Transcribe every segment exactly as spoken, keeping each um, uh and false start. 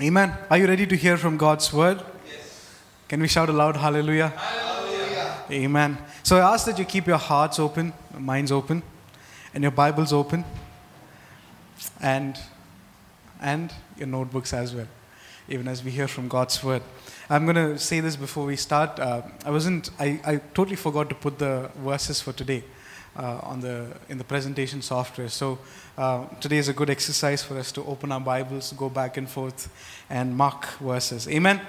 Amen. Are you ready to hear from God's word? Yes. Can we shout aloud hallelujah? Hallelujah. Amen. So I ask that you keep your hearts open, your minds open, and your Bibles open, and and your notebooks as well, even as we hear from God's word. I'm going to say this before we start. Uh, I wasn't. I, I totally forgot to put the verses for today uh, on the in the presentation software. So uh, today is a good exercise for us to open our Bibles, go back and forth, and mark verses. Amen. Amen.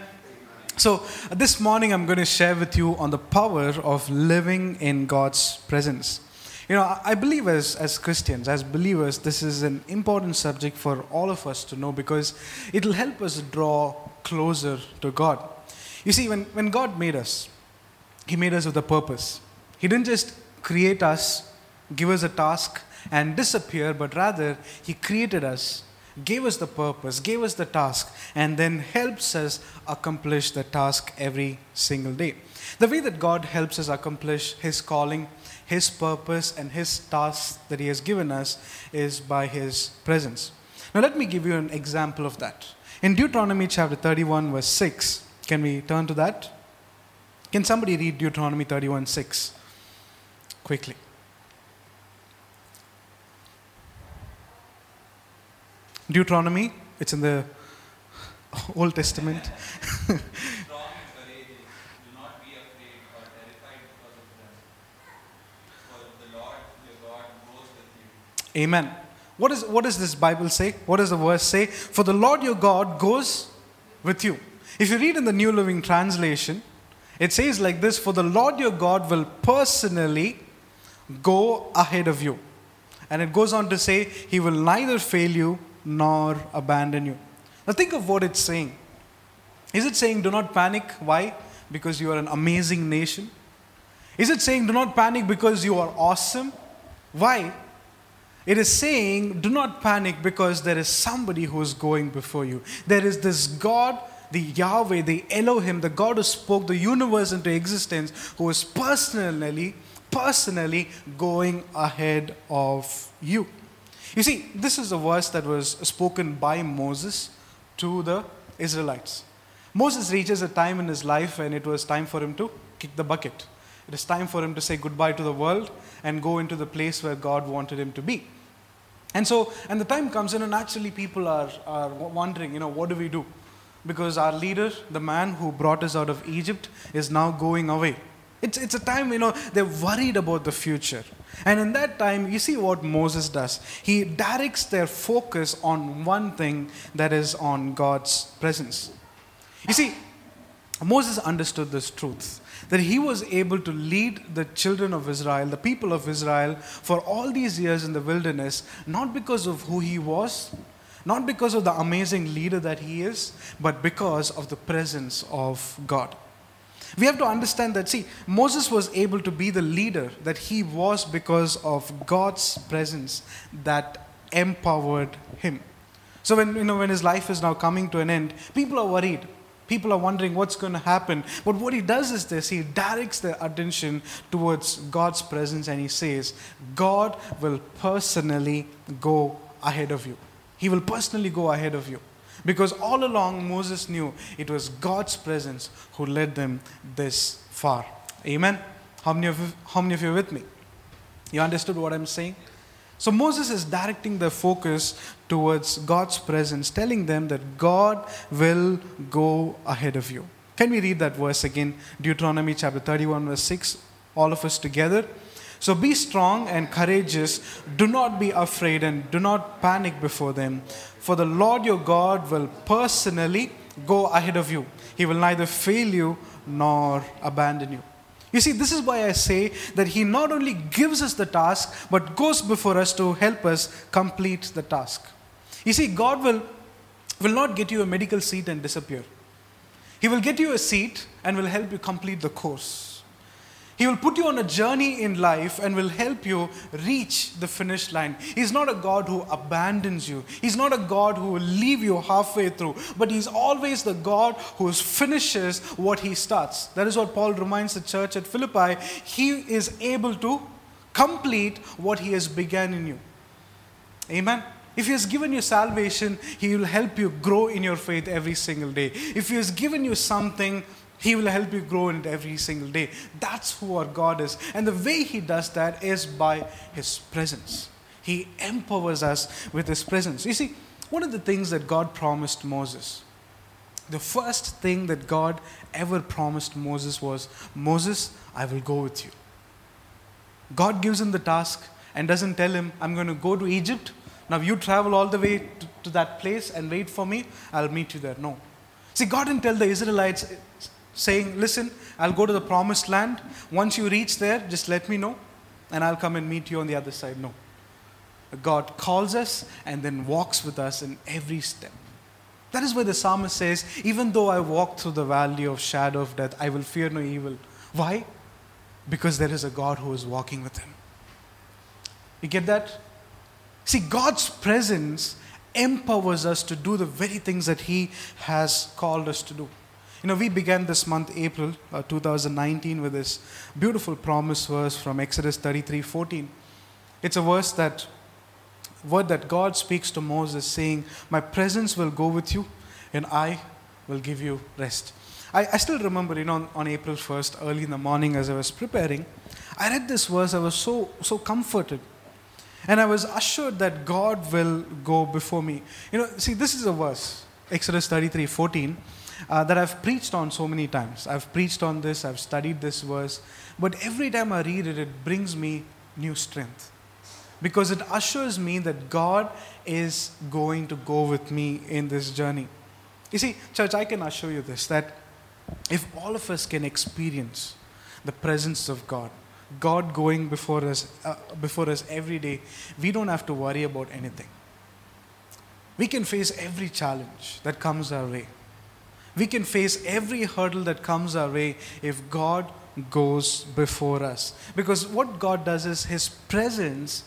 So uh, this morning I'm going to share with you on the power of living in God's presence. You know, I believe as, as Christians, as believers, this is an important subject for all of us to know because it'll help us draw closer to God. You see, when, when God made us, He made us with a purpose. He didn't just create us, give us a task and disappear, but rather He created us, gave us the purpose, gave us the task, and then helps us accomplish the task every single day. The way that God helps us accomplish His calling, His purpose, and His task that He has given us is by His presence. Now let me give you an example of that. In Deuteronomy chapter thirty-one verse six, can we turn to that? Can somebody read Deuteronomy thirty-one six quickly? Deuteronomy, it's in the Old Testament. Amen. What is what does this Bible say? What does the verse say? For the Lord your God goes with you. If you read in the New Living Translation, it says like this, for the Lord your God will personally go ahead of you. And it goes on to say, He will neither fail you nor abandon you. Now think of what it's saying. Is it saying do not panic? Why? Because you are an amazing nation? Is it saying do not panic because you are awesome? Why? It is saying, do not panic because there is somebody who is going before you. There is this God, the Yahweh, the Elohim, the God who spoke the universe into existence, who is personally, personally going ahead of you. You see, this is a verse that was spoken by Moses to the Israelites. Moses reaches a time in his life when it was time for him to kick the bucket. It is time for him to say goodbye to the world and go into the place where God wanted him to be. And so, and the time comes in and naturally people are, are wondering, you know, what do we do? Because our leader, the man who brought us out of Egypt, is now going away. It's, it's a time, you know, they're worried about the future. And in that time, you see what Moses does. He directs their focus on one thing, that is on God's presence. You see, Moses understood this truth, that he was able to lead the children of Israel, the people of Israel, for all these years in the wilderness, not because of who he was, not because of the amazing leader that he is, but because of the presence of God. We have to understand that, see, Moses was able to be the leader that he was because of God's presence that empowered him. So when, you know, when his life is now coming to an end, people are worried. People are wondering what's going to happen. But what he does is this. He directs their attention towards God's presence and he says, God will personally go ahead of you. He will personally go ahead of you. Because all along Moses knew it was God's presence who led them this far. Amen? How many of you, how many of you are with me? You understood what I'm saying? So Moses is directing their focus towards God's presence, telling them that God will go ahead of you. Can we read that verse again? Deuteronomy chapter thirty-one verse six, all of us together. So be strong and courageous. Do not be afraid and do not panic before them. For the Lord your God will personally go ahead of you. He will neither fail you nor abandon you. You see, this is why I say that He not only gives us the task, but goes before us to help us complete the task. You see, God will, will not get you a medical seat and disappear. He will get you a seat and will help you complete the course. He will put you on a journey in life and will help you reach the finish line. He's not a God who abandons you. He's not a God who will leave you halfway through. But He's always the God who finishes what He starts. That is what Paul reminds the church at Philippi. He is able to complete what He has begun in you. Amen? If He has given you salvation, He will help you grow in your faith every single day. If He has given you something, He will help you grow in it every single day. That's who our God is. And the way He does that is by His presence. He empowers us with His presence. You see, one of the things that God promised Moses, the first thing that God ever promised Moses was, Moses, I will go with you. God gives him the task and doesn't tell him, I'm going to go to Egypt. Now you travel all the way to, to that place and wait for me. I'll meet you there. No. See, God didn't tell the Israelites saying, listen, I'll go to the promised land. Once you reach there, just let me know and I'll come and meet you on the other side. No. God calls us and then walks with us in every step. That is why the psalmist says, even though I walk through the valley of shadow of death, I will fear no evil. Why? Because there is a God who is walking with him. You get that? See, God's presence empowers us to do the very things that He has called us to do. You know, we began this month, April uh, twenty nineteen, with this beautiful promise verse from Exodus thirty-three fourteen. It's a verse that, word that God speaks to Moses saying, my presence will go with you and I will give you rest. I, I still remember, you know, on, on April first, early in the morning as I was preparing, I read this verse, I was so so comforted. And I was assured that God will go before me. You know, see, this is a verse, Exodus thirty-three fourteen, uh, that I've preached on so many times. I've preached on this, I've studied this verse. But every time I read it, it brings me new strength. Because it assures me that God is going to go with me in this journey. You see, church, I can assure you this, that if all of us can experience the presence of God, God going before us uh, before us every day, we don't have to worry about anything. We can face every challenge that comes our way. We can face every hurdle that comes our way if God goes before us. Because what God does is His presence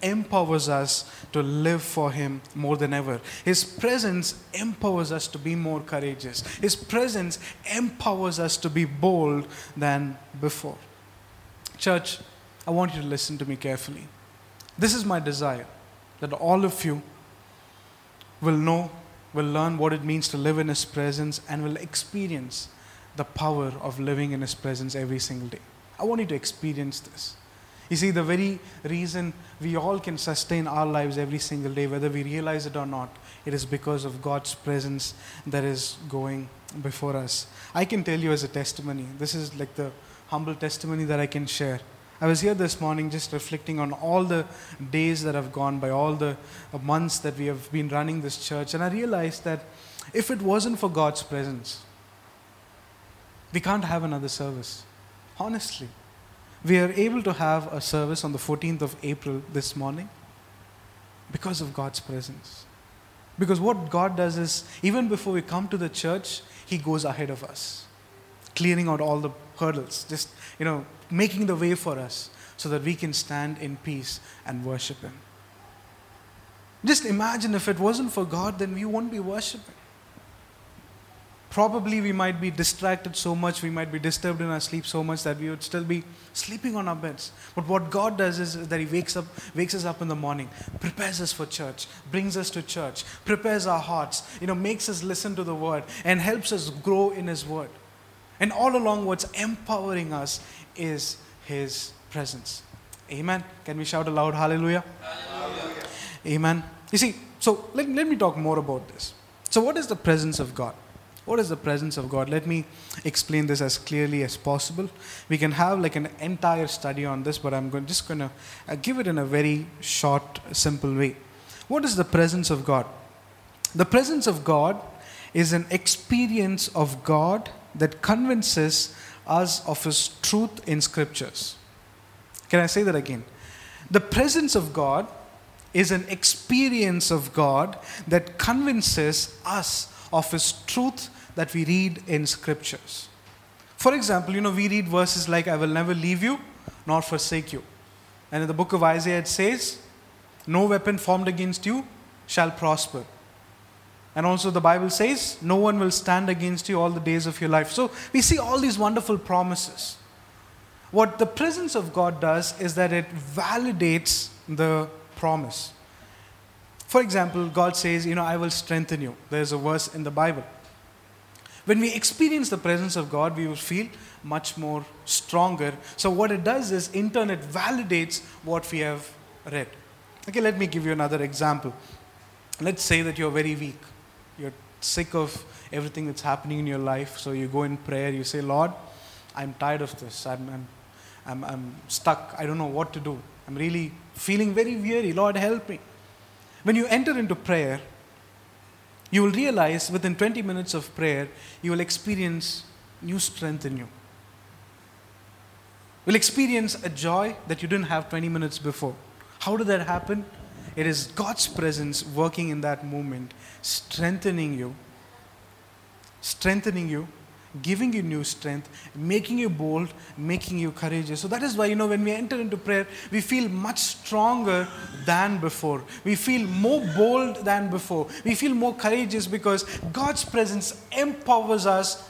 empowers us to live for Him more than ever. His presence empowers us to be more courageous. His presence empowers us to be bold than before. Church, I want you to listen to me carefully. This is my desire, that all of you will know, will learn what it means to live in His presence and will experience the power of living in His presence every single day. I want you to experience this. You see, the very reason we all can sustain our lives every single day, whether we realize it or not, it is because of God's presence that is going before us. I can tell you as a testimony, this is like the humble testimony that I can share. I was here this morning just reflecting on all the days that have gone by, all the months that we have been running this church, and I realized that if it wasn't for God's presence, we can't have another service. Honestly, we are able to have a service on the fourteenth of April this morning because of God's presence. Because what God does is, even before we come to the church, He goes ahead of us, clearing out all the hurdles, just, you know, making the way for us so that we can stand in peace and worship Him. Just imagine if it wasn't for God, then we won't be worshiping. Probably we might be distracted so much, we might be disturbed in our sleep so much that we would still be sleeping on our beds. But what God does is that He wakes up, wakes us up in the morning, prepares us for church, brings us to church, prepares our hearts, you know, makes us listen to the Word and helps us grow in His Word. And all along, what's empowering us is His presence. Amen. Can we shout aloud, hallelujah? Hallelujah. Amen. You see, so let, let me talk more about this. So what is the presence of God? What is the presence of God? Let me explain this as clearly as possible. We can have like an entire study on this, but I'm going, just going to give it in a very short, simple way. What is the presence of God? The presence of God is an experience of God that convinces us of His truth in Scriptures. Can I say that again? The presence of God is an experience of God that convinces us of His truth that we read in Scriptures. For example, you know, we read verses like, I will never leave you nor forsake you. And in the book of Isaiah it says, no weapon formed against you shall prosper. And also the Bible says, no one will stand against you all the days of your life. So we see all these wonderful promises. What the presence of God does is that it validates the promise. For example, God says, you know, I will strengthen you. There's a verse in the Bible. When we experience the presence of God, we will feel much more stronger. So what it does is, in turn, it validates what we have read. Okay, let me give you another example. Let's say that you're very weak. You're sick of everything that's happening in your life. So you go in prayer, you say, Lord, I'm tired of this. I'm, I'm, I'm, I'm stuck. I don't know what to do. I'm really feeling very weary. Lord, help me. When you enter into prayer, you will realize within twenty minutes of prayer, you will experience new strength in you. You'll experience a joy that you didn't have twenty minutes before. How did that happen? It is God's presence working in that moment, strengthening you, strengthening you, giving you new strength, making you bold, making you courageous. So that is why, you know, when we enter into prayer, we feel much stronger than before. We feel more bold than before. We feel more courageous because God's presence empowers us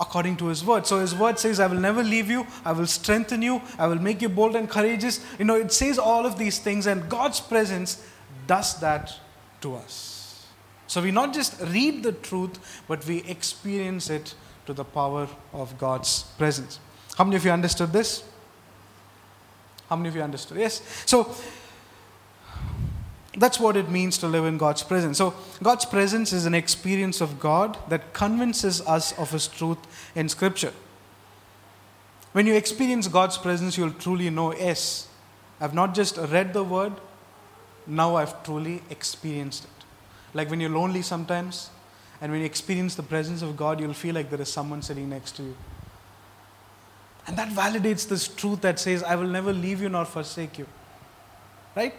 according to His word. So His word says, I will never leave you, I will strengthen you, I will make you bold and courageous. You know, it says all of these things, and God's presence does that to us. So we not just read the truth, but we experience it to the power of God's presence. How many of you understood this? How many of you understood? Yes. So that's what it means to live in God's presence. So God's presence is an experience of God that convinces us of His truth in Scripture. When you experience God's presence, you'll truly know, yes, I've not just read the word, now I've truly experienced it. Like when you're lonely sometimes, and when you experience the presence of God, you'll feel like there is someone sitting next to you. And that validates this truth that says, I will never leave you nor forsake you. Right?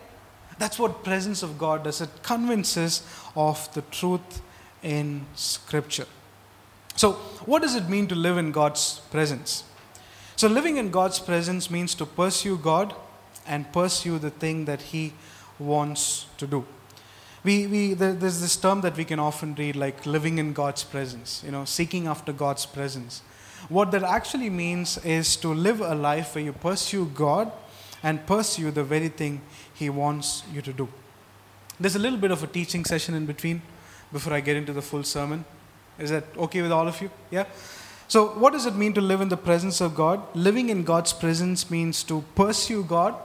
That's what presence of God does. It convinces of the truth in Scripture. So, what does it mean to live in God's presence? So, living in God's presence means to pursue God and pursue the thing that He wants to do. We, we, there's this term that we can often read, like living in God's presence, you know, seeking after God's presence. What that actually means is to live a life where you pursue God and pursue the very thing He wants you to do. There's a little bit of a teaching session in between before I get into the full sermon. Is that okay with all of you? Yeah? So what does it mean to live in the presence of God? Living in God's presence means to pursue God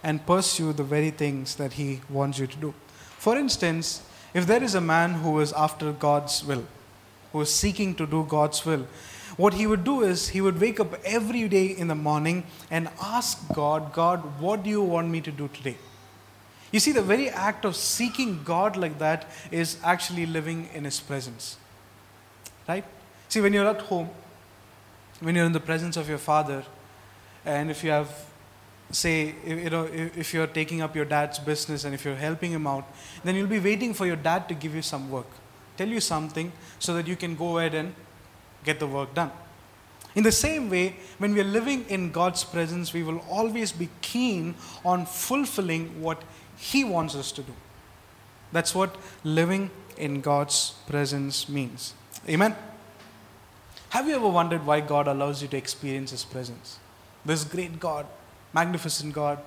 and pursue the very things that He wants you to do. For instance, if there is a man who is after God's will, who is seeking to do God's will, what he would do is he would wake up every day in the morning and ask God, God, what do you want me to do today? You see, the very act of seeking God like that is actually living in His presence. Right? See, when you're at home, when you're in the presence of your father, and if you have Say, you know, if you're taking up your dad's business and if you're helping him out, then you'll be waiting for your dad to give you some work, tell you something so that you can go ahead and get the work done. In the same way, when we're living in God's presence, we will always be keen on fulfilling what He wants us to do. That's what living in God's presence means. Amen? Have you ever wondered why God allows you to experience His presence? This great God, magnificent God,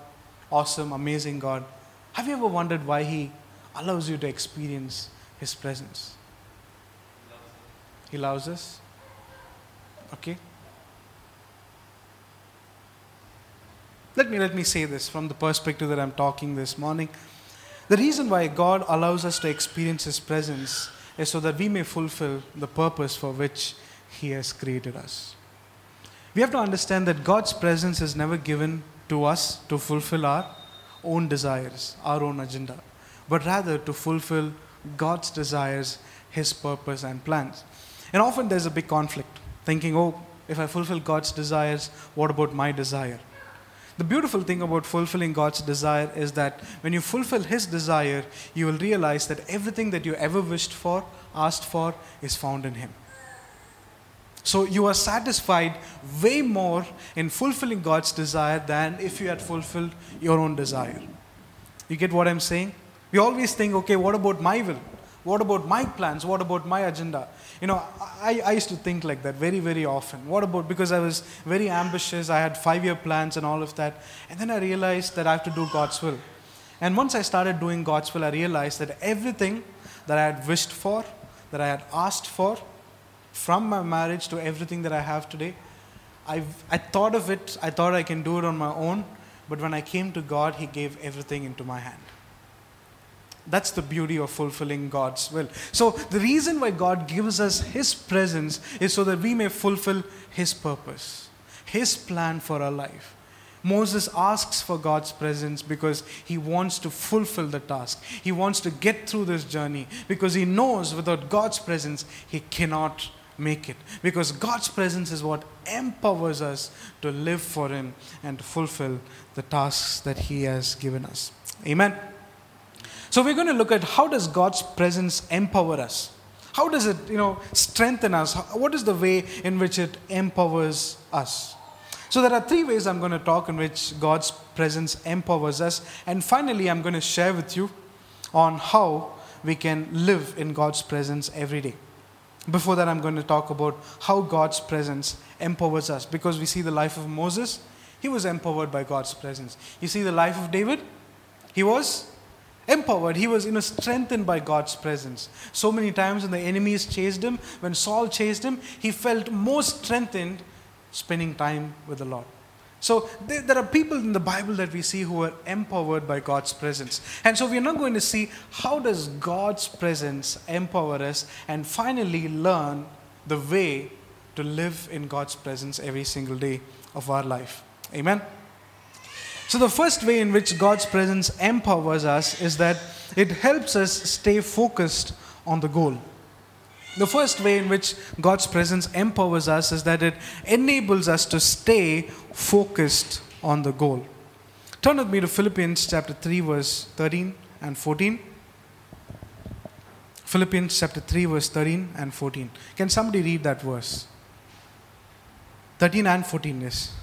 awesome, amazing God. Have you ever wondered why He allows you to experience His presence? He loves us. Okay. Let me let me say this from the perspective that I'm talking this morning. The reason why God allows us to experience His presence is so that we may fulfill the purpose for which He has created us. We have to understand that God's presence is never given to us to fulfill our own desires, our own agenda, but rather to fulfill God's desires, His purpose and plans. And often there's a big conflict, thinking, oh, if I fulfill God's desires, what about my desire? The beautiful thing about fulfilling God's desire is that when you fulfill His desire, you will realize that everything that you ever wished for, asked for, is found in Him. So you are satisfied way more in fulfilling God's desire than if you had fulfilled your own desire. You get what I'm saying? We always think, okay, what about my will? What about my plans? What about my agenda? You know, I, I used to think like that very, very often. What about, because I was very ambitious, I had five-year plans and all of that. And then I realized that I have to do God's will. And once I started doing God's will, I realized that everything that I had wished for, that I had asked for, from my marriage to everything that I have today, I've, I thought of it, I thought I can do it on my own, but when I came to God, He gave everything into my hand. That's the beauty of fulfilling God's will. So the reason why God gives us His presence is so that we may fulfill His purpose, His plan for our life. Moses asks for God's presence because he wants to fulfill the task. He wants to get through this journey because he knows without God's presence, he cannot make it. Because God's presence is what empowers us to live for Him and to fulfill the tasks that He has given us. Amen. So we're going to look at how does God's presence empower us? How does it, you know, strengthen us? What is the way in which it empowers us? So there are three ways I'm going to talk in which God's presence empowers us. And finally, I'm going to share with you on how we can live in God's presence every day. Before that, I'm going to talk about how God's presence empowers us. Because we see the life of Moses, he was empowered by God's presence. You see the life of David, he was empowered, he was, you know, strengthened by God's presence. So many times when the enemies chased him, when Saul chased him, he felt more strengthened spending time with the Lord. So there, there are people in the Bible that we see who are empowered by God's presence. And so we are now going to see how does God's presence empower us and finally learn the way to live in God's presence every single day of our life. Amen. So the first way in which God's presence empowers us is that it helps us stay focused on the goal. The first way in which God's presence empowers us is that it enables us to stay focused on the goal. Turn with me to Philippians chapter three verse thirteen and fourteen. Philippians chapter three verse thirteen and fourteen. Can somebody read that verse? thirteen and fourteen, yes.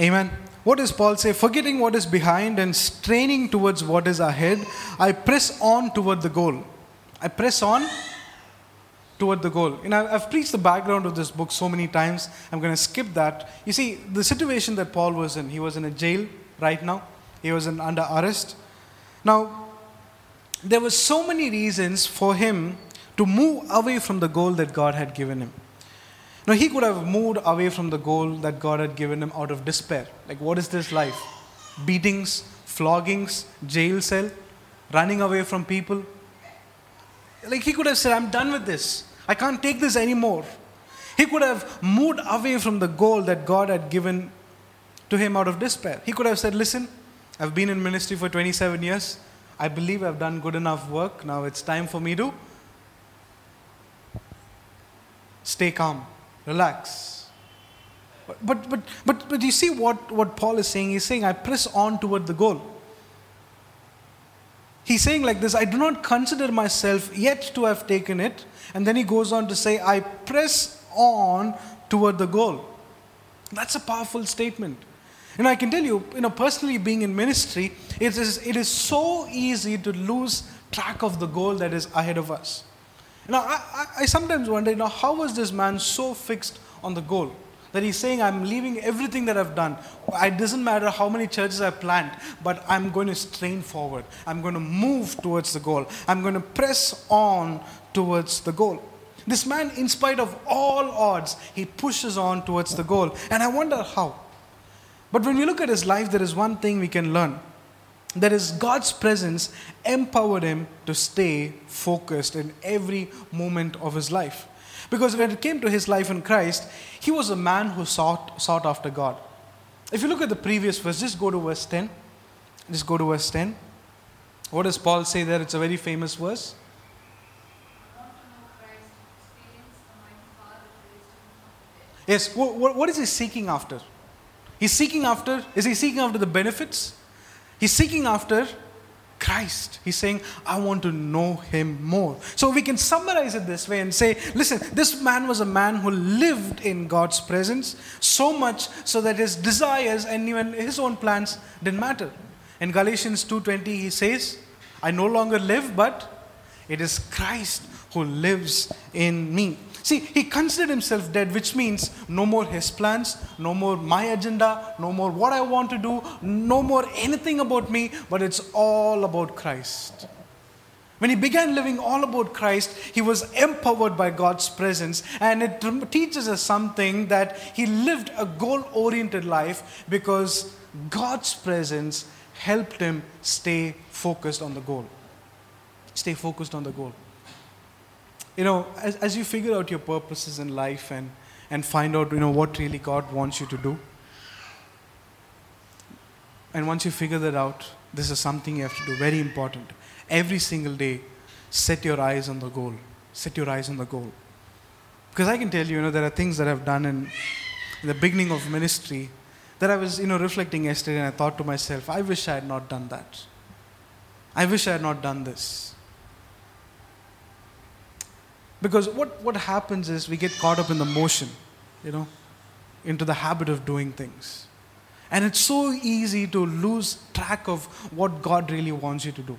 Amen. What does Paul say? Forgetting what is behind and straining towards what is ahead, I press on toward the goal. I press on toward the goal. And I've preached the background of this book so many times, I'm going to skip that. You see, the situation that Paul was in, he was in a jail right now. He was in, under arrest. Now, there were so many reasons for him to move away from the goal that God had given him. Now, he could have moved away from the goal that God had given him out of despair. Like, what is this life? Beatings, floggings, jail cell, running away from people. Like, he could have said, I'm done with this. I can't take this anymore. He could have moved away from the goal that God had given to him out of despair. He could have said, listen, I've been in ministry for twenty-seven years. I believe I've done good enough work. Now it's time for me to stay calm. Relax. But but but but you see what, what Paul is saying? He's saying, I press on toward the goal. He's saying like this, I do not consider myself yet to have taken it. And then he goes on to say, I press on toward the goal. That's a powerful statement. And I can tell you, you know, personally being in ministry, it is it is so easy to lose track of the goal that is ahead of us. Now, I, I sometimes wonder, you know, how was this man so fixed on the goal that he's saying, I'm leaving everything that I've done. It doesn't matter how many churches I plant, but I'm going to strain forward. I'm going to move towards the goal. I'm going to press on towards the goal. This man, in spite of all odds, he pushes on towards the goal. And I wonder how. But when we look at his life, there is one thing we can learn. That is, God's presence empowered him to stay focused in every moment of his life. Because when it came to his life in Christ, he was a man who sought sought after God. If you look at the previous verse, just go to verse ten. Just go to verse ten. What does Paul say there? It's a very famous verse. Yes, what, what, what is he seeking after? He's seeking after, is he seeking after the benefits? He's seeking after Christ. He's saying, I want to know Him more. So we can summarize it this way and say, listen, this man was a man who lived in God's presence so much so that his desires and even his own plans didn't matter. In Galatians two twenty he says, I no longer live, but it is Christ who lives in me. See, he considered himself dead, which means no more his plans, no more my agenda, no more what I want to do, no more anything about me, but it's all about Christ. When he began living all about Christ, he was empowered by God's presence, and it teaches us something, that he lived a goal-oriented life because God's presence helped him stay focused on the goal. Stay focused on the goal. You know, as, as you figure out your purposes in life and, and find out, you know, what really God wants you to do. And once you figure that out, this is something you have to do, very important. Every single day, set your eyes on the goal. Set your eyes on the goal. Because I can tell you, you know, there are things that I've done in, in the beginning of ministry that I was, you know, reflecting yesterday, and I thought to myself, I wish I had not done that. I wish I had not done this. Because what, what happens is we get caught up in the motion, you know, into the habit of doing things. And it's so easy to lose track of what God really wants you to do.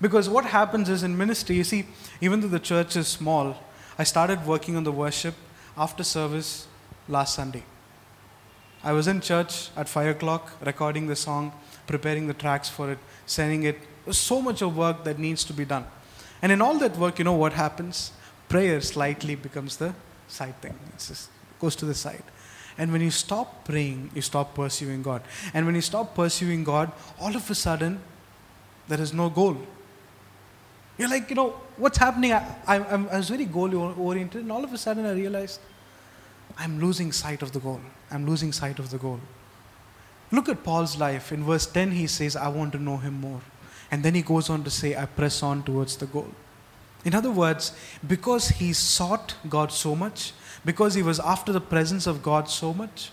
Because what happens is in ministry, you see, even though the church is small, I started working on the worship after service last Sunday. I was in church at five o'clock, recording the song, preparing the tracks for it, sending it. There's so much of work that needs to be done. And in all that work, you know what happens? Prayer slightly becomes the side thing. It just goes to the side. And when you stop praying, you stop pursuing God. And when you stop pursuing God, all of a sudden, there is no goal. You're like, you know, what's happening? I, I, I was very goal-oriented, and all of a sudden I realized, I'm losing sight of the goal. I'm losing sight of the goal. Look at Paul's life. In verse ten, he says, I want to know him more. And then he goes on to say, I press on towards the goal. In other words, because he sought God so much, because he was after the presence of God so much,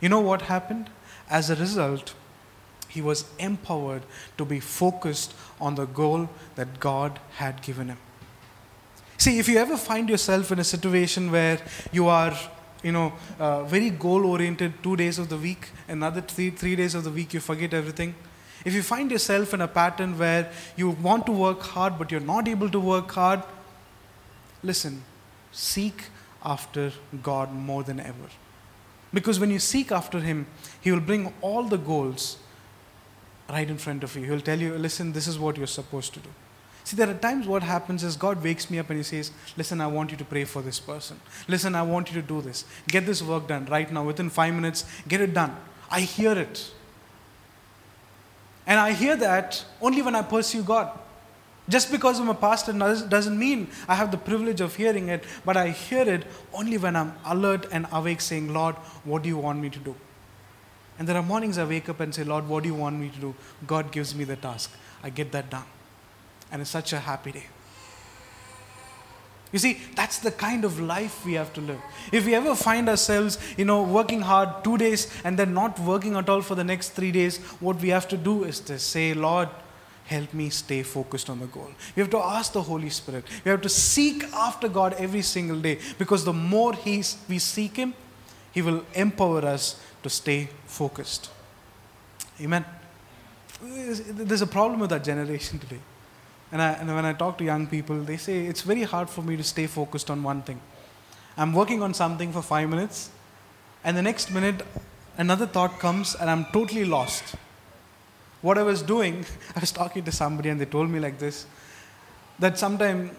you know what happened? As a result, he was empowered to be focused on the goal that God had given him. See, if you ever find yourself in a situation where you are, you know, uh, very goal-oriented two days of the week, another three, three days of the week, you forget everything. If you find yourself in a pattern where you want to work hard, but you're not able to work hard, listen, seek after God more than ever. Because when you seek after Him, He will bring all the goals right in front of you. He'll tell you, listen, this is what you're supposed to do. See, there are times what happens is God wakes me up and He says, listen, I want you to pray for this person. Listen, I want you to do this. Get this work done right now. Within five minutes, get it done. I hear it. And I hear that only when I pursue God. Just because I'm a pastor doesn't mean I have the privilege of hearing it, but I hear it only when I'm alert and awake, saying, Lord, what do you want me to do? And there are mornings I wake up and say, Lord, what do you want me to do? God gives me the task. I get that done. And it's such a happy day. You see, that's the kind of life we have to live. If we ever find ourselves, you know, working hard two days and then not working at all for the next three days, what we have to do is to say, Lord, help me stay focused on the goal. We have to ask the Holy Spirit. We have to seek after God every single day, because the more he, we seek Him, He will empower us to stay focused. Amen. There's a problem with our generation today. And, I, and when I talk to young people, they say, it's very hard for me to stay focused on one thing. I'm working on something for five minutes, and the next minute, another thought comes, and I'm totally lost. What I was doing, I was talking to somebody, and they told me like this, that sometime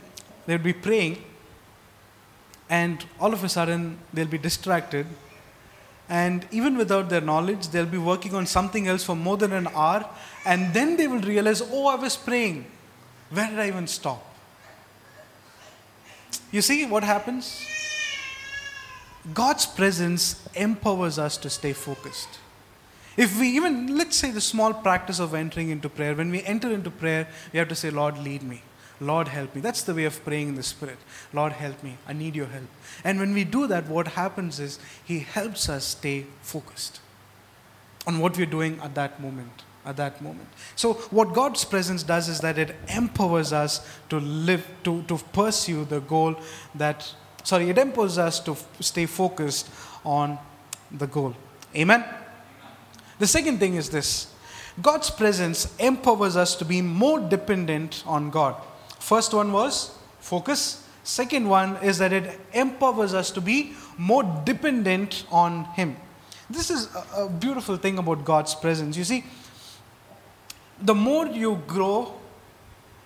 they'll be praying, and all of a sudden, they'll be distracted. And even without their knowledge, they'll be working on something else for more than an hour, and then they will realize, oh, I was praying. Where did I even stop? You see what happens? God's presence empowers us to stay focused. If we even, let's say the small practice of entering into prayer, when we enter into prayer, we have to say, Lord, lead me. Lord, help me. That's the way of praying in the Spirit. Lord, help me. I need your help. And when we do that, what happens is He helps us stay focused on what we're doing at that moment. At that moment. So what God's presence does is that it empowers us to live, to, to pursue the goal that, sorry, it empowers us to f- stay focused on the goal. Amen? The second thing is this. God's presence empowers us to be more dependent on God. First one was focus. Second one is that it empowers us to be more dependent on Him. This is a beautiful thing about God's presence. You see, the more you grow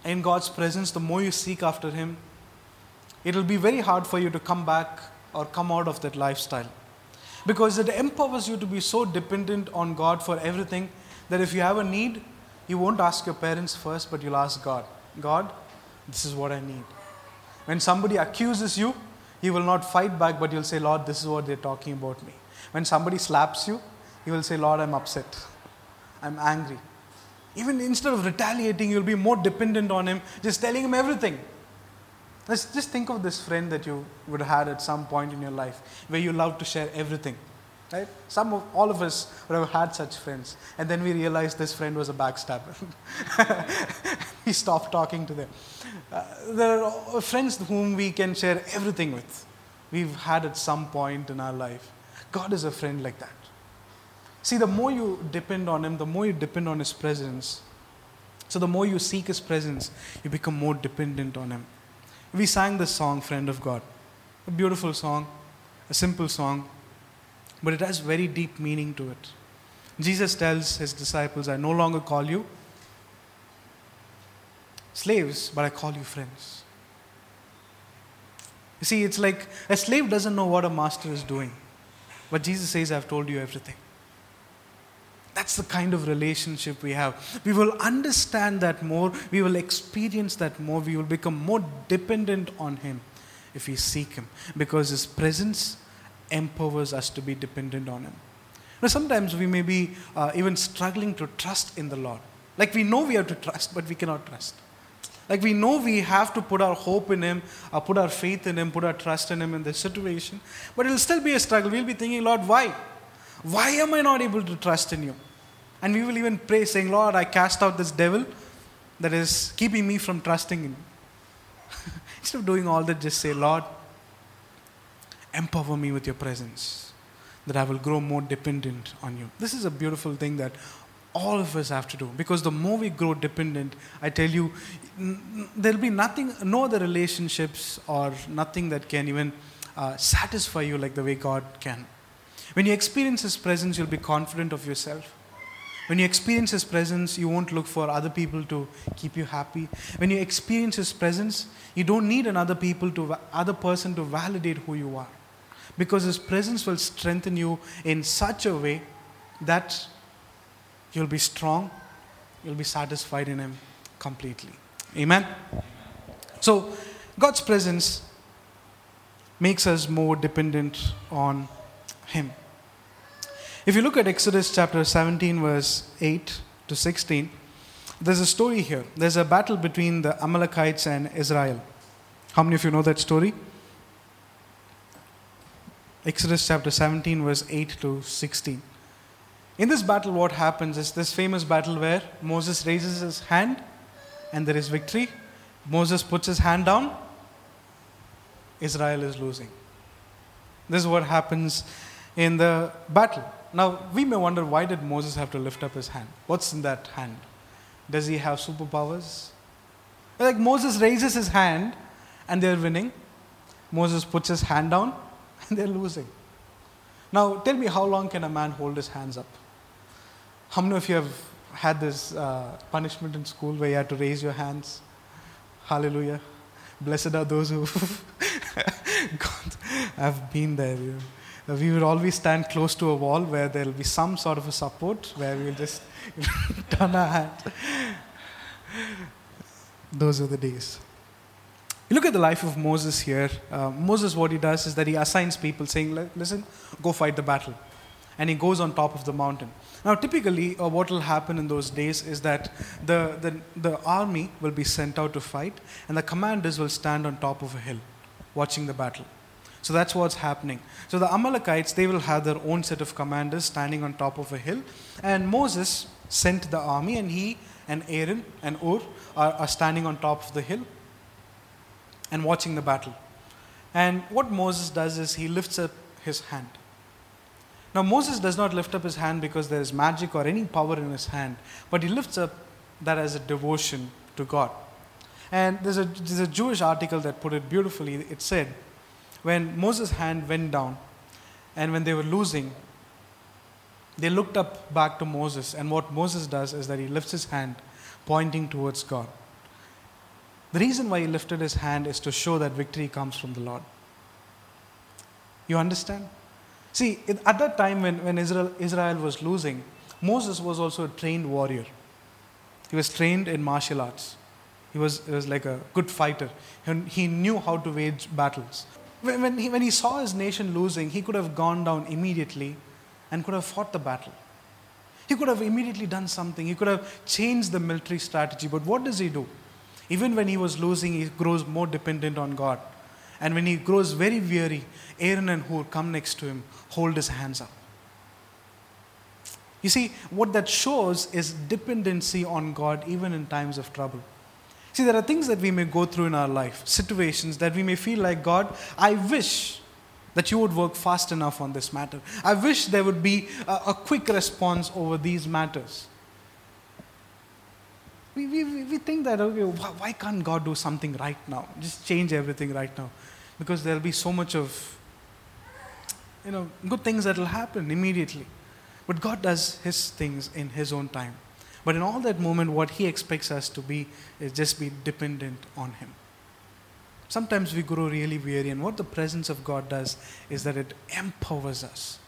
in God's presence, the more you seek after Him, it will be very hard for you to come back or come out of that lifestyle. Because it empowers you to be so dependent on God for everything that if you have a need, you won't ask your parents first, but you'll ask God. God, this is what I need. When somebody accuses you, you will not fight back, but you'll say, Lord, this is what they're talking about me. When somebody slaps you, you will say, Lord, I'm upset. I'm angry. Even instead of retaliating, you'll be more dependent on Him, just telling Him everything. Let's just think of this friend that you would have had at some point in your life where you love to share everything, right? Some of, all of us would have had such friends. And then we realized this friend was a backstabber. We stopped talking to them. Uh, there are friends whom we can share everything with. We've had at some point in our life. God is a friend like that. See, the more you depend on Him, the more you depend on His presence. So the more you seek His presence, you become more dependent on Him. We sang this song, Friend of God. A beautiful song, a simple song, but it has very deep meaning to it. Jesus tells His disciples, I no longer call you slaves, but I call you friends. You see, it's like a slave doesn't know what a master is doing. But Jesus says, I've told you everything. That's the kind of relationship we have. We will understand that more. We will experience that more. We will become more dependent on Him if we seek Him. Because His presence empowers us to be dependent on Him. Now, sometimes we may be uh, even struggling to trust in the Lord. Like we know we have to trust, but we cannot trust. Like we know we have to put our hope in Him, uh, put our faith in Him, put our trust in Him in this situation. But it will still be a struggle. We'll be thinking, Lord, why? Why am I not able to trust in You? And we will even pray saying, Lord, I cast out this devil that is keeping me from trusting in You. Instead of doing all that, just say, Lord, empower me with Your presence, that I will grow more dependent on You. This is a beautiful thing that all of us have to do, because the more we grow dependent, I tell you, there will be nothing, no other relationships or nothing that can even uh, satisfy you like the way God can. When you experience His presence, you'll be confident of yourself. When you experience His presence, you won't look for other people to keep you happy. When you experience His presence, you don't need another people to other person to validate who you are, because His presence will strengthen you in such a way that you'll be strong, you'll be satisfied in Him completely. Amen? So, God's presence makes us more dependent on Him. If you look at Exodus chapter seventeen, verse eight to sixteen, there's a story here. There's a battle between the Amalekites and Israel. How many of you know that story? Exodus chapter seventeen, verse eight to sixteen. In this battle, what happens is this famous battle where Moses raises his hand and there is victory. Moses puts his hand down. Israel is losing. This is what happens in the battle. Now, we may wonder, why did Moses have to lift up his hand? What's in that hand? Does he have superpowers? Like Moses raises his hand and they're winning. Moses puts his hand down and they're losing. Now, tell me, how long can a man hold his hands up? How many of you have had this uh, punishment in school where you had to raise your hands? Hallelujah. Blessed are those who... God, I've been there. We would always stand close to a wall where there will be some sort of a support where we will just turn our hand. Those are the days. You look at the life of Moses here. Uh, Moses, what he does is that he assigns people saying, listen, go fight the battle. And he goes on top of the mountain. Now, typically, uh, what will happen in those days is that the, the, the army will be sent out to fight and the commanders will stand on top of a hill watching the battle. So that's what's happening. So the Amalekites, they will have their own set of commanders standing on top of a hill. And Moses sent the army, and he and Aaron and Hur are, are standing on top of the hill and watching the battle. And what Moses does is he lifts up his hand. Now Moses does not lift up his hand because there is magic or any power in his hand, but he lifts up that as a devotion to God. And there's a, there's a Jewish article that put it beautifully. It said, when Moses' hand went down and when they were losing, they looked up back to Moses, and what Moses does is that he lifts his hand pointing towards God. The reason why he lifted his hand is to show that victory comes from the Lord. You understand? See, at that time when, when Israel, Israel was losing, Moses was also a trained warrior. He was trained in martial arts. He was, he was like a good fighter, and he knew how to wage battles. When, when, he, when he saw his nation losing, he could have gone down immediately and could have fought the battle. He could have immediately done something. He could have changed the military strategy. But what does he do? Even when he was losing, he grows more dependent on God. And when he grows very weary, Aaron and Hur come next to him, hold his hands up. You see, what that shows is dependency on God even in times of trouble. See, there are things that we may go through in our life, situations that we may feel like, God, I wish that you would work fast enough on this matter. I wish there would be a, a quick response over these matters. We, we, we think that, okay, why can't God do something right now? Just change everything right now. Because there will be so much of, you know, good things that will happen immediately. But God does His things in His own time. But in all that moment, what He expects us to be is just be dependent on Him. Sometimes we grow really weary, and what the presence of God does is that it empowers us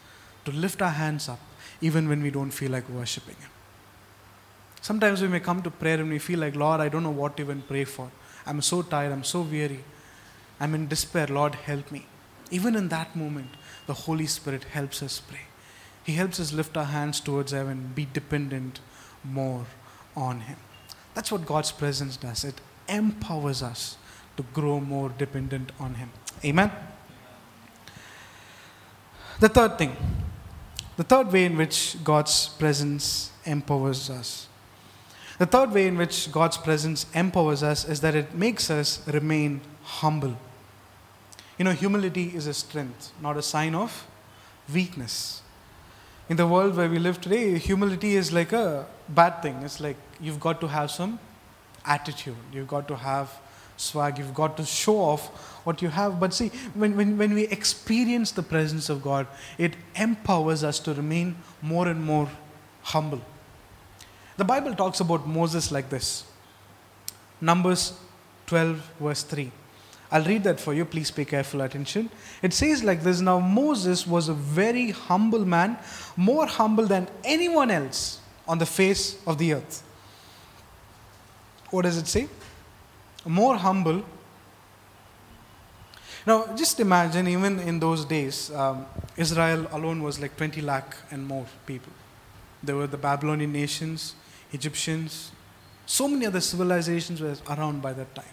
to lift our hands up even when we don't feel like worshipping Him. Sometimes we may come to prayer and we feel like, Lord, I don't know what to even pray for. I'm so tired, I'm so weary, I'm in despair, Lord, help me. Even in that moment, the Holy Spirit helps us pray. He helps us lift our hands towards heaven, be dependent more on Him. That's what God's presence does. It empowers us to grow more dependent on Him. Amen? The third thing, the third way in which God's presence empowers us. The third way in which God's presence empowers us is that it makes us remain humble. You know, humility is a strength, not a sign of weakness. In the world where we live today, humility is like a bad thing. It's like you've got to have some attitude. You've got to have swag. You've got to show off what you have. But see, when, when, when we experience the presence of God, it empowers us to remain more and more humble. The Bible talks about Moses like this. Numbers twelve verse three. I'll read that for you. Please pay careful attention. It says like this, now Moses was a very humble man, more humble than anyone else on the face of the earth. What does it say? More humble. Now just imagine, even in those days, um, Israel alone was like twenty lakh and more people. There were the Babylonian nations, Egyptians, so many other civilizations were around by that time.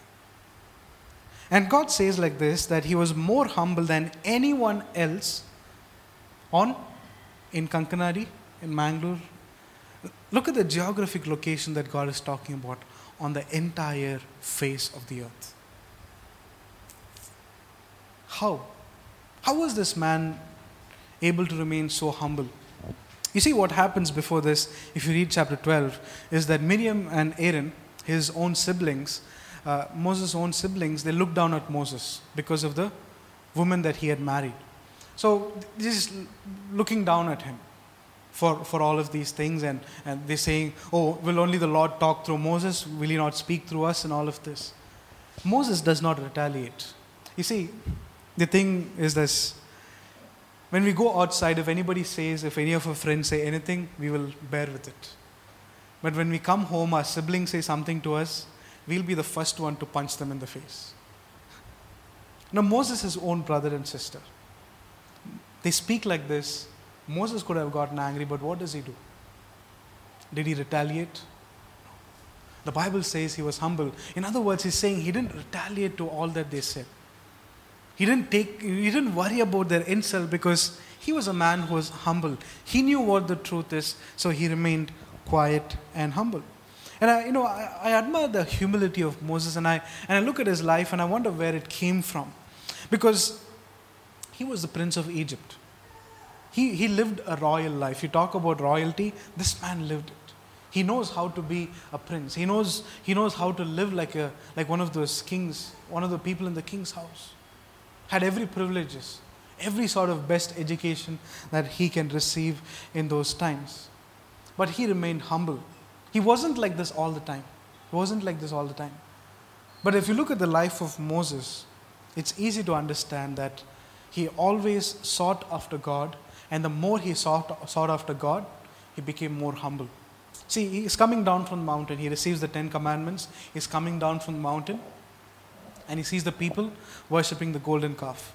And God says like this, that he was more humble than anyone else on in Kankanadi, in Mangalore. Look at the geographic location that God is talking about, on the entire face of the earth. How? How was this man able to remain so humble? You see what happens before this, if you read chapter twelve, is that Miriam and Aaron, his own siblings, uh, Moses' own siblings, they looked down at Moses because of the woman that he had married. So this is looking down at him for, for all of these things, and, and they're saying, oh, will only the Lord talk through Moses? Will he not speak through us and all of this? Moses does not retaliate. You see, the thing is this. When we go outside, if anybody says, if any of our friends say anything, we will bear with it. But when we come home, our siblings say something to us, we'll be the first one to punch them in the face. Now Moses' own brother and sister, they speak like this. Moses could have gotten angry, but what does he do? Did he retaliate? The Bible says he was humble. In other words, he's saying he didn't retaliate to all that they said. He didn't take, he didn't worry about their insult because he was a man who was humble. He knew what the truth is, so he remained quiet and humble. And I, you know, I, I admire the humility of Moses, and I and I look at his life and I wonder where it came from, because he was the prince of Egypt. He, he lived a royal life. You talk about royalty, this man lived it. He knows how to be a prince. He knows he knows how to live like a like one of those kings, one of the people in the king's house. Had every privileges, every sort of best education that he can receive in those times. But he remained humble. He wasn't like this all the time. He wasn't like this all the time. But if you look at the life of Moses, it's easy to understand that he always sought after God, and the more he sought, sought after God, he became more humble. See, he's coming down from the mountain. He receives the Ten Commandments. He's coming down from the mountain, and he sees the people worshipping the golden calf.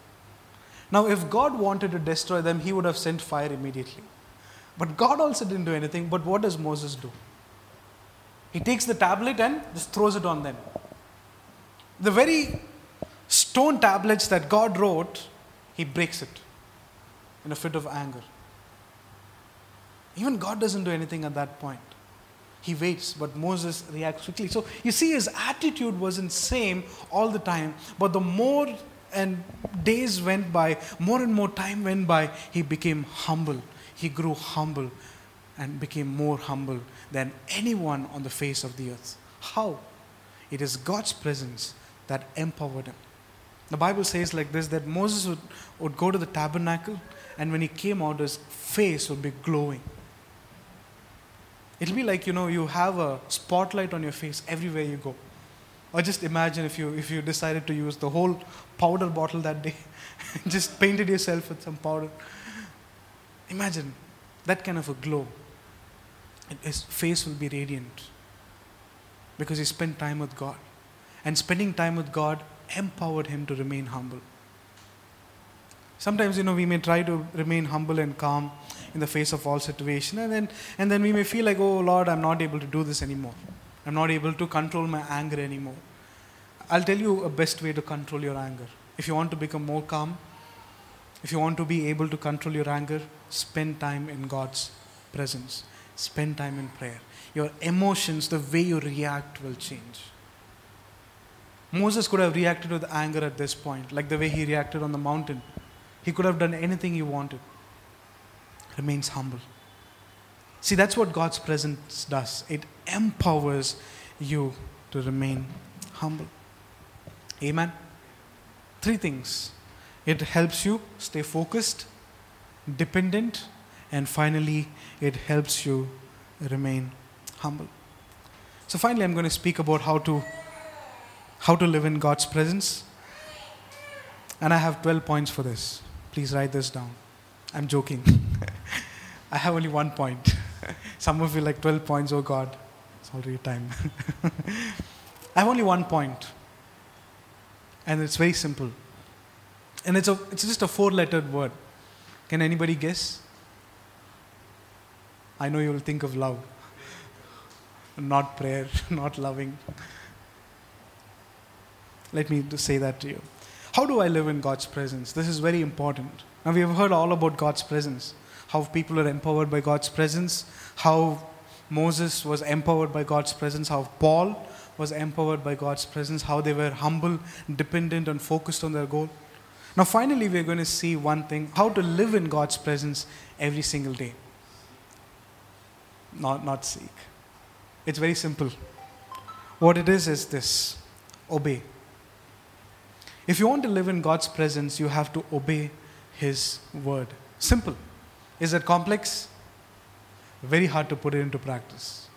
Now, if God wanted to destroy them, he would have sent fire immediately. But God also didn't do anything. But what does Moses do? He takes the tablet and just throws it on them. The very stone tablets that God wrote, he breaks it in a fit of anger. Even God doesn't do anything at that point. He waits, but Moses reacts quickly. So you see, his attitude wasn't the same all the time, but the more and days went by, more and more time went by, he became humble. He grew humble and became more humble than anyone on the face of the earth. How? It is God's presence that empowered him. The Bible says like this, that Moses would, would go to the tabernacle, and when he came out, his face would be glowing. It'll be like, you know, you have a spotlight on your face everywhere you go. Or just imagine if you if you decided to use the whole powder bottle that day, just painted yourself with some powder. Imagine that kind of a glow. And his face will be radiant because he spent time with God. And spending time with God empowered him to remain humble. Sometimes, you know, we may try to remain humble and calm in the face of all situation, and then and then we may feel like, oh Lord, I'm not able to do this anymore. I'm not able to control my anger anymore. I'll tell you a best way to control your anger. If you want to become more calm, if you want to be able to control your anger, spend time in God's presence. Spend time in prayer. Your emotions, the way you react, will change. Moses could have reacted with anger at this point, like the way he reacted on the mountain. He could have done anything he wanted. Remains humble. See, that's what God's presence does. It empowers you to remain humble. Amen. Three things. It helps you stay focused, dependent, and finally, it helps you remain humble. So finally, I'm going to speak about how to how to live in God's presence. And I have twelve points for this. Please write this down. I'm joking. I have only one point. Some of you like twelve points, oh God, it's already time. I have only one point. And it's very simple. And it's a, it's just a four-lettered word. Can anybody guess? I know you'll think of love. Not prayer, not loving. Let me say that to you. How do I live in God's presence? This is very important. Now, we have heard all about God's presence. How people are empowered by God's presence, how Moses was empowered by God's presence, how Paul was empowered by God's presence, how they were humble, dependent, and focused on their goal. Now, finally, we're going to see one thing, how to live in God's presence every single day. Not, not seek. It's very simple. What it is is this, obey. If you want to live in God's presence, you have to obey His word. Simple. Is it complex? Very hard to put it into practice.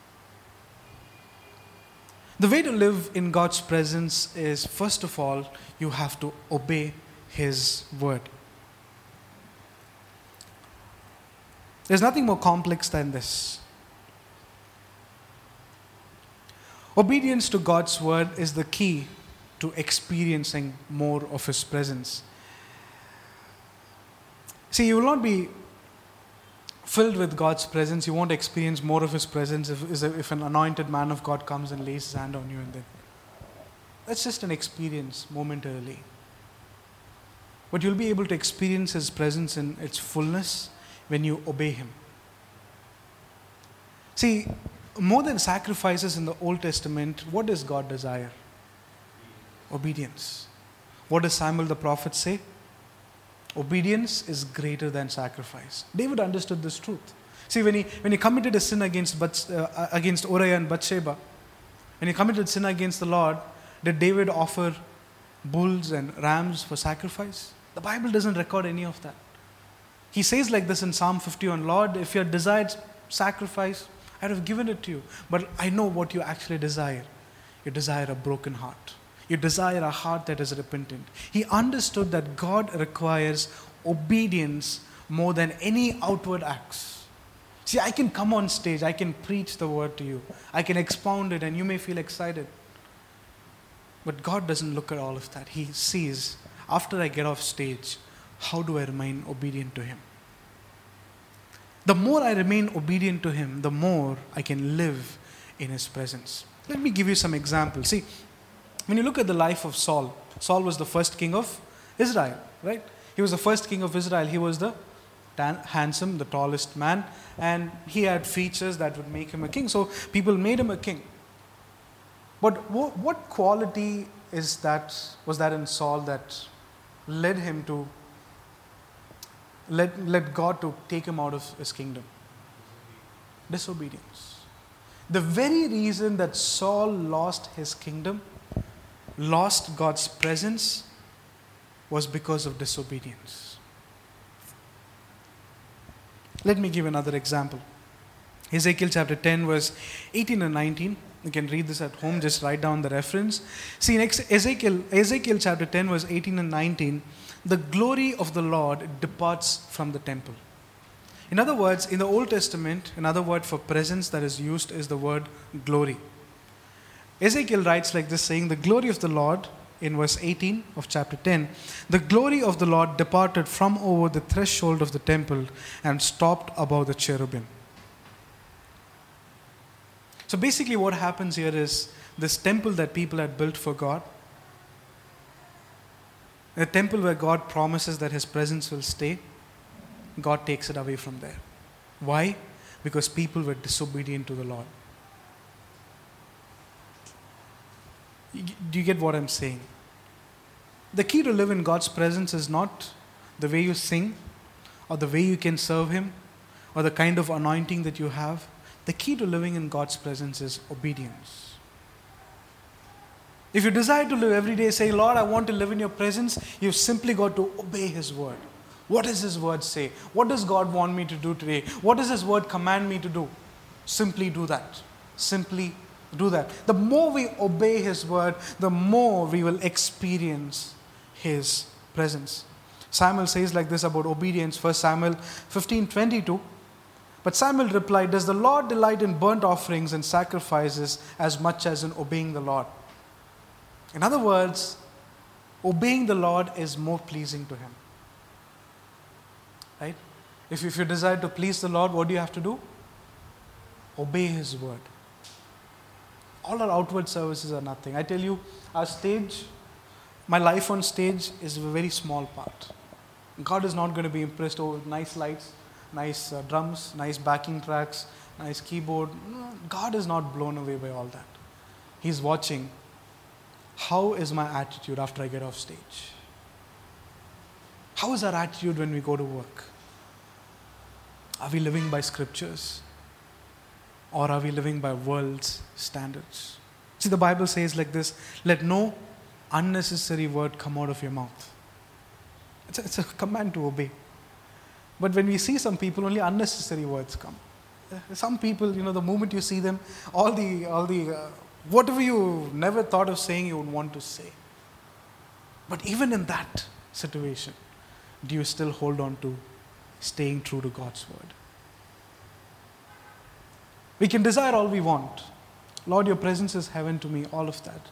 The way to live in God's presence is, first of all, you have to obey His word. There's nothing more complex than this. Obedience to God's word is the key to experiencing more of His presence. See, you will not be filled with God's presence, you won't experience more of His presence if, if an anointed man of God comes and lays His hand on you, and then that's just an experience momentarily. But you'll be able to experience His presence in its fullness when you obey Him. See, more than sacrifices in the Old Testament, what does God desire? Obedience. What does Samuel the prophet say? Obedience is greater than sacrifice. David understood this truth. See, when he when he committed a sin against uh, against Uriah and Bathsheba, when he committed sin against the Lord, did David offer bulls and rams for sacrifice? The Bible doesn't record any of that. He says like this in Psalm fifty-one, Lord, if you had desired sacrifice, I would have given it to you. But I know what you actually desire. You desire a broken heart. You desire a heart that is repentant. He understood that God requires obedience more than any outward acts. See, I can come on stage, I can preach the word to you, I can expound it and you may feel excited. But God doesn't look at all of that. He sees, after I get off stage, how do I remain obedient to Him? The more I remain obedient to Him, the more I can live in His presence. Let me give you some examples. See, when you look at the life of Saul, Saul was the first king of Israel, right? He was the first king of Israel. He was the tan- handsome, the tallest man, and he had features that would make him a king. So people made him a king. But what, what quality is that? Was that in Saul that led him to Let, let God to take him out of his kingdom? Disobedience. The very reason that Saul lost his kingdom, lost God's presence, was because of disobedience. Let me give another example. Ezekiel chapter ten, verse eighteen and nineteen. You can read this at home, just write down the reference. See, in Ezekiel, Ezekiel chapter ten, verse eighteen and nineteen, the glory of the Lord departs from the temple. In other words, in the Old Testament, another word for presence that is used is the word glory. Ezekiel writes like this, saying, the glory of the Lord, in verse eighteen of chapter ten, the glory of the Lord departed from over the threshold of the temple and stopped above the cherubim. So basically what happens here is this temple that people had built for God, the temple where God promises that His presence will stay, God takes it away from there. Why? Because people were disobedient to the Lord. Do you get what I'm saying? The key to live in God's presence is not the way you sing, or the way you can serve Him, or the kind of anointing that you have. The key to living in God's presence is obedience. If you desire to live every day, say, Lord, I want to live in your presence, you've simply got to obey His word. What does His word say? What does God want me to do today? What does His word command me to do? Simply do that. Simply do that. The more we obey His word, the more we will experience His presence. Samuel says like this about obedience, First Samuel fifteen twenty-two. But Samuel replied, does the Lord delight in burnt offerings and sacrifices as much as in obeying the Lord? In other words, obeying the Lord is more pleasing to Him. Right? If, if you desire to please the Lord, what do you have to do? Obey His word. All our outward services are nothing. I tell you, our stage, my life on stage is a very small part. God is not going to be impressed with nice lights, nice uh, drums, nice backing tracks, nice keyboard. God is not blown away by all that. He's watching. How is my attitude after I get off stage? How is our attitude when we go to work? Are we living by scriptures? Or are we living by world's standards? See, the Bible says like this, let no unnecessary word come out of your mouth. It's a, it's a command to obey. But when we see some people, only unnecessary words come. Some people, you know, the moment you see them, all the, all the, uh, whatever you never thought of saying, you would want to say. But even in that situation, do you still hold on to staying true to God's word? We can desire all we want. Lord, your presence is heaven to me, all of that.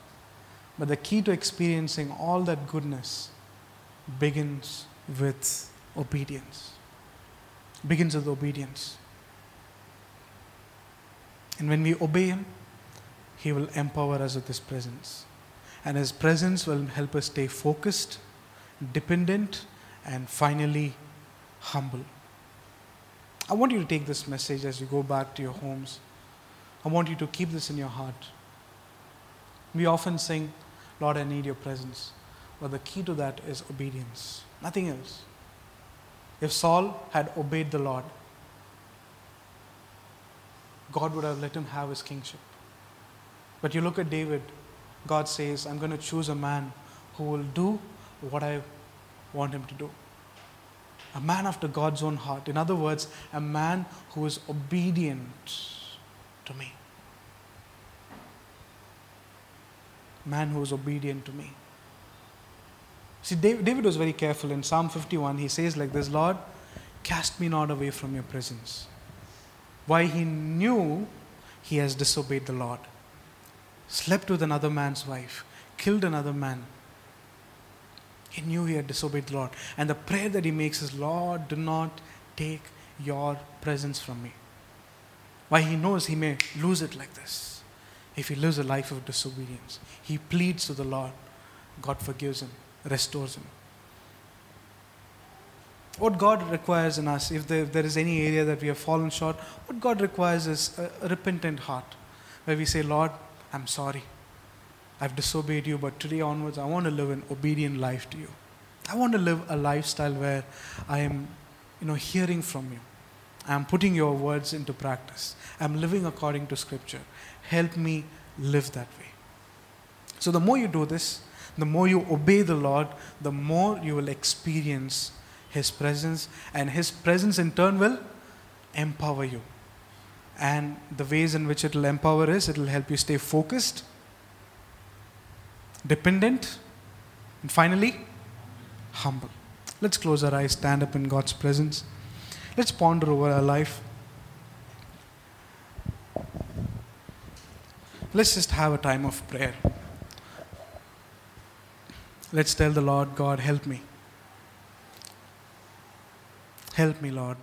But the key to experiencing all that goodness begins with obedience. Begins with obedience. And when we obey Him, He will empower us with His presence. And His presence will help us stay focused, dependent, and finally humble. I want you to take this message as you go back to your homes. I want you to keep this in your heart. We often sing, Lord, I need your presence. But the key to that is obedience. Nothing else. If Saul had obeyed the Lord, God would have let him have his kingship. But you look at David, God says, I'm going to choose a man who will do what I want him to do. A man after God's own heart. In other words, a man who is obedient to me. Man who is obedient to me. See, David was very careful. In Psalm fifty-one, he says like this, Lord, cast me not away from your presence. Why he knew he has disobeyed the Lord. Slept with another man's wife. Killed another man. He knew he had disobeyed the Lord. And the prayer that he makes is, Lord, do not take your presence from me. Why he knows he may lose it like this. If he lives a life of disobedience. He pleads to the Lord. God forgives him. Restores him. What God requires in us, if there, if there is any area that we have fallen short, what God requires is a, a repentant heart, where we say, Lord, I'm sorry. I've disobeyed you, but today onwards, I want to live an obedient life to you. I want to live a lifestyle where I am, you know, hearing from you. I'm putting your words into practice. I'm living according to Scripture. Help me live that way. So the more you do this, the more you obey the Lord, the more you will experience His presence, and His presence in turn will empower you. And the ways in which it will empower is, it will help you stay focused, dependent, and finally, humble. Let's close our eyes, stand up in God's presence. Let's ponder over our life. Let's just have a time of prayer. Let's tell the Lord, God, help me. Help me, Lord.